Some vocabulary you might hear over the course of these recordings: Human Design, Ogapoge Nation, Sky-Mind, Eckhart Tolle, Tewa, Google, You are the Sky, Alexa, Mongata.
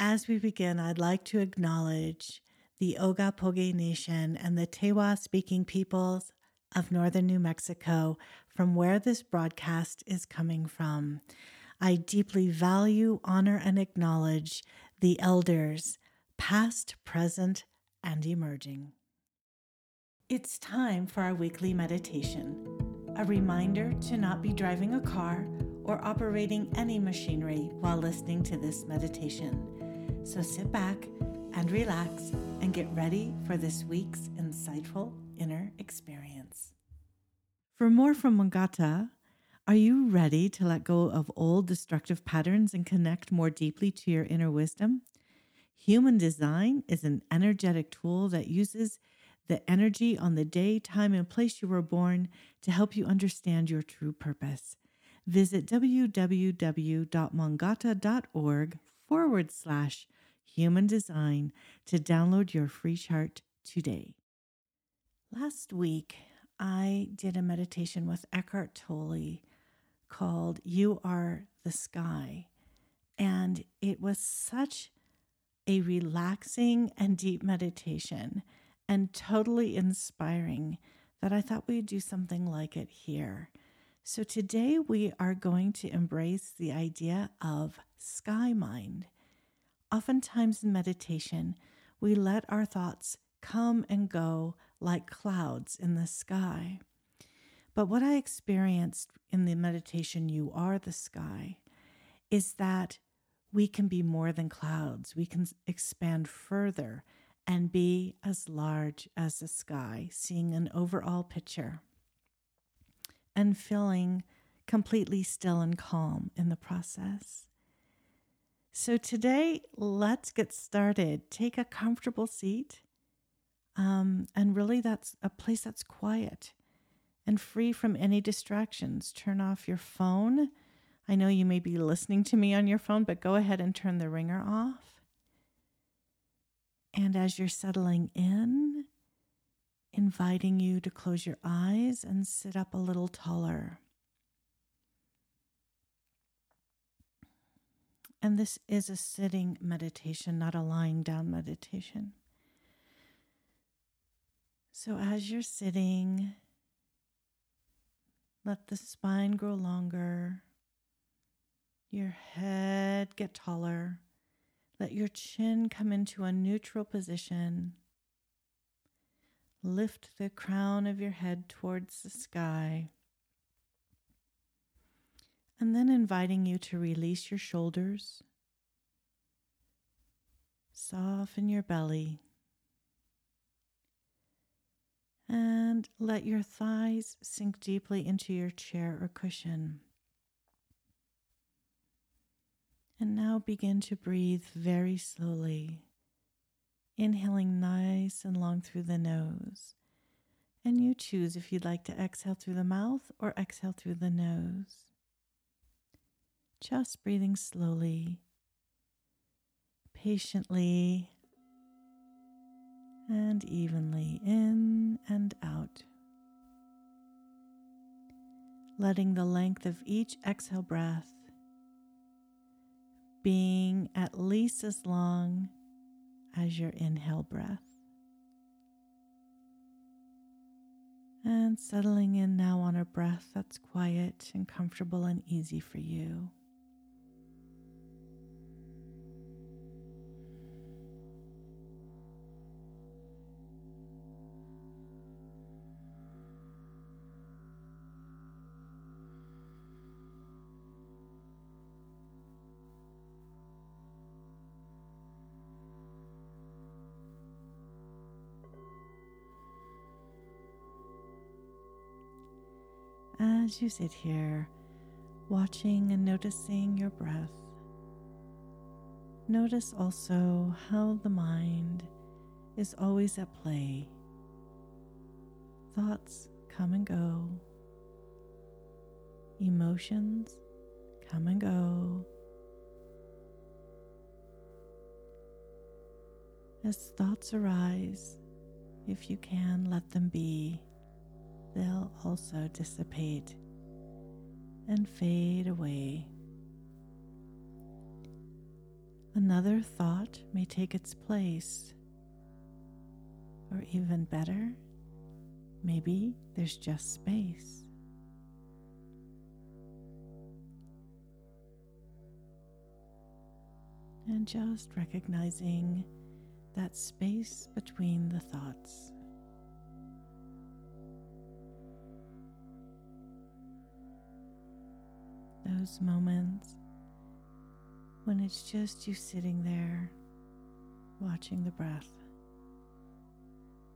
As we begin, I'd like to acknowledge the Ogapoge Nation and the Tewa speaking peoples of northern New Mexico, from where this broadcast is coming from. I deeply value, honor, and acknowledge the elders, past, present, and emerging. It's time for our weekly meditation, a reminder to not be driving a car or operating any machinery while listening to this meditation. So sit back and relax and get ready for this week's insightful inner experience. For more from Mongata, are you ready to let go of old destructive patterns and connect more deeply to your inner wisdom? Human Design is an energetic tool that uses the energy on the day, time, and place you were born to help you understand your true purpose. Visit www.mongata.org/human design to download your free chart today. Last week, I did a meditation with Eckhart Tolle called You Are the Sky. And it was such a relaxing and deep meditation and totally inspiring that I thought we'd do something like it here. So today we are going to embrace the idea of Sky-Mind. Oftentimes in meditation, we let our thoughts come and go like clouds in the sky. But what I experienced in the meditation, You Are the Sky, is that we can be more than clouds. We can expand further and be as large as the sky, seeing an overall picture and feeling completely still and calm in the process. So today, let's get started. Take a comfortable seat. And really, that's a place that's quiet and free from any distractions. Turn off your phone. I know you may be listening to me on your phone, but go ahead and turn the ringer off. And as you're settling in, inviting you to close your eyes and sit up a little taller. And this is a sitting meditation, not a lying down meditation. So as you're sitting, let the spine grow longer, your head get taller, let your chin come into a neutral position, lift the crown of your head towards the sky, and then inviting you to release your shoulders, soften your belly, and let your thighs sink deeply into your chair or cushion. And now begin to breathe very slowly, inhaling nice and long through the nose. And you choose if you'd like to exhale through the mouth or exhale through the nose. Just breathing slowly, patiently, and evenly in and out, letting the length of each exhale breath being at least as long as your inhale breath. And settling in now on a breath that's quiet and comfortable and easy for you. As you sit here, watching and noticing your breath, notice also how the mind is always at play. Thoughts come and go. Emotions come and go. As thoughts arise, if you can, let them be. They'll also dissipate and fade away. And Another thought may take its place, or even better, maybe there's just space. And just recognizing that space between the thoughts. Those moments when it's just you sitting there, watching the breath.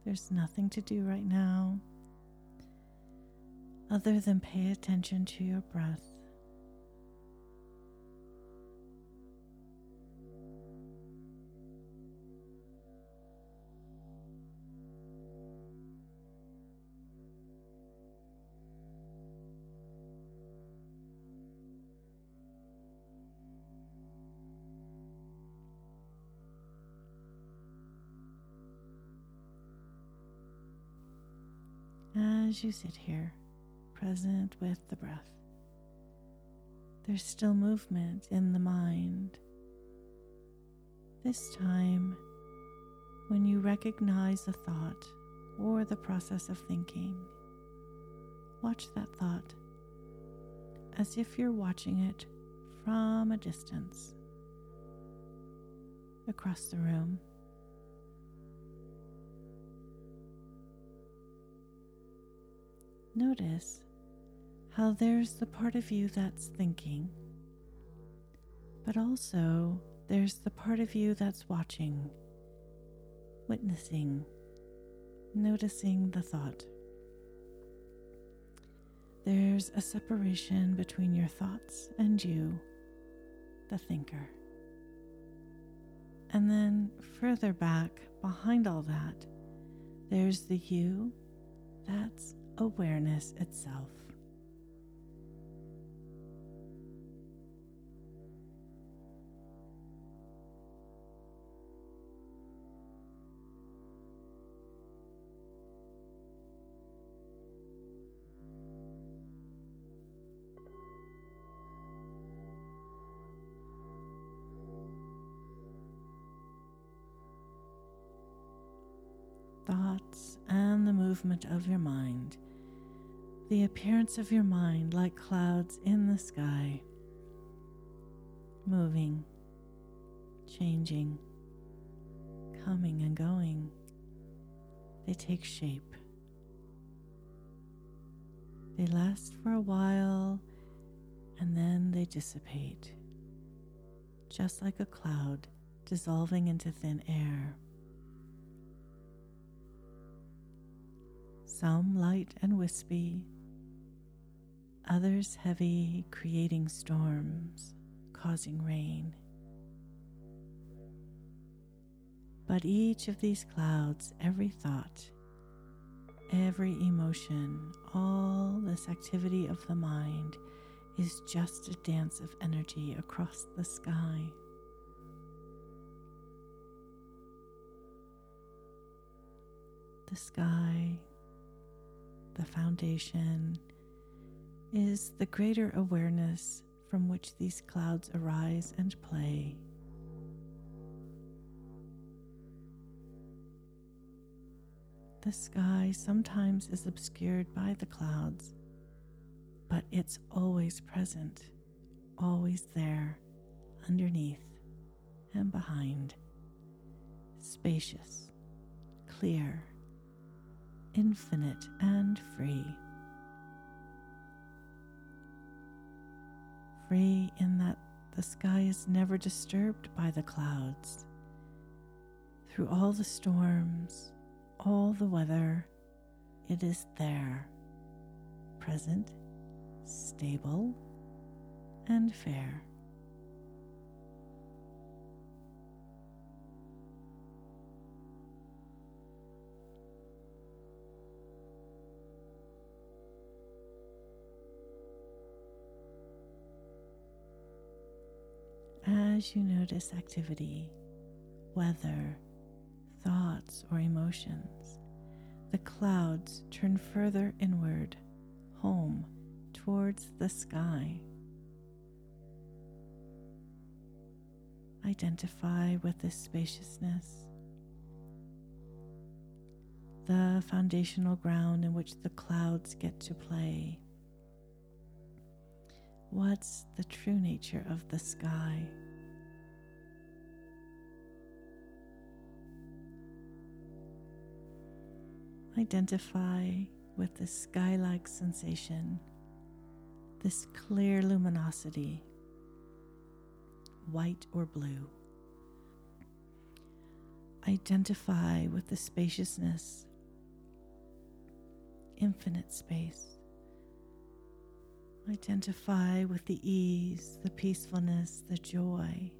There's nothing to do right now other than pay attention to your breath. As you sit here, present with the breath, there's still movement in the mind. This time, when you recognize a thought or the process of thinking, watch that thought as if you're watching it from a distance, across the room. Notice how there's the part of you that's thinking, but also there's the part of you that's watching, witnessing, noticing the thought. There's a separation between your thoughts and you, the thinker. And then further back, behind all that, there's the you that's awareness itself. Thoughts and the movement of your mind. The appearance of your mind like clouds in the sky, moving, changing, coming and going. They take shape. They last for a while and then they dissipate, just like a cloud dissolving into thin air. Some light and wispy, others heavy, creating storms, causing rain. But each of these clouds, every thought, every emotion, all this activity of the mind is just a dance of energy across the sky. The sky, the foundation, is the greater awareness from which these clouds arise and play. The sky sometimes is obscured by the clouds, but it's always present, always there, underneath and behind, spacious, clear, infinite and free. Free in that the sky is never disturbed by the clouds. Through all the storms, all the weather, it is there, present, stable, and fair. As you notice activity, weather, thoughts, or emotions, the clouds turn further inward, home, towards the sky. identify with this spaciousness, the foundational ground in which the clouds get to play. What's the true nature of the sky? Identify with this sky-like sensation, this clear luminosity, white or blue. Identify with the spaciousness, infinite space. Identify with the ease, the peacefulness, the joy,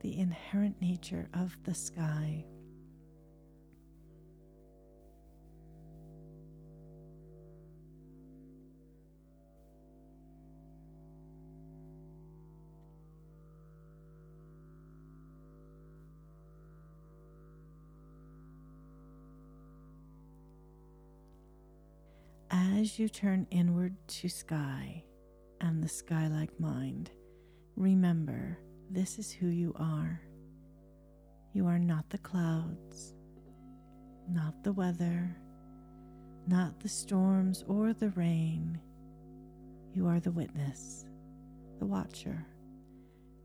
the inherent nature of the sky. As you turn inward to sky and the sky-like mind, remember, this is who you are. You are not the clouds, not the weather, not the storms or the rain. You are the witness, the watcher,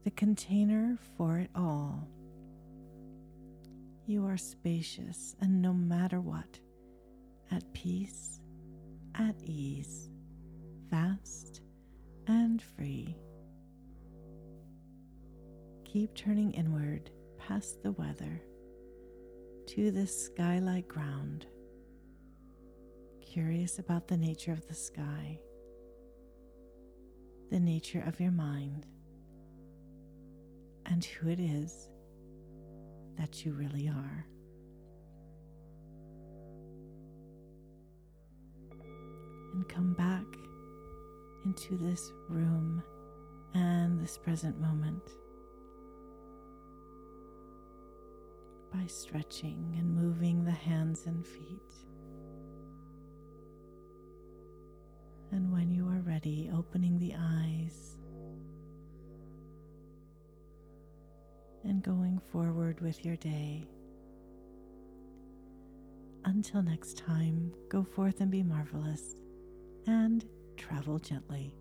the container for it all. You are spacious and, no matter what, at peace, at ease, vast and free. Keep turning inward past the weather to this sky-like ground, curious about the nature of the sky, the nature of your mind, and who it is that you really are. And come back into this room and this present moment by stretching and moving the hands and feet. And when you are ready, opening the eyes and going forward with your day. Until next time, go forth and be marvelous. And travel gently.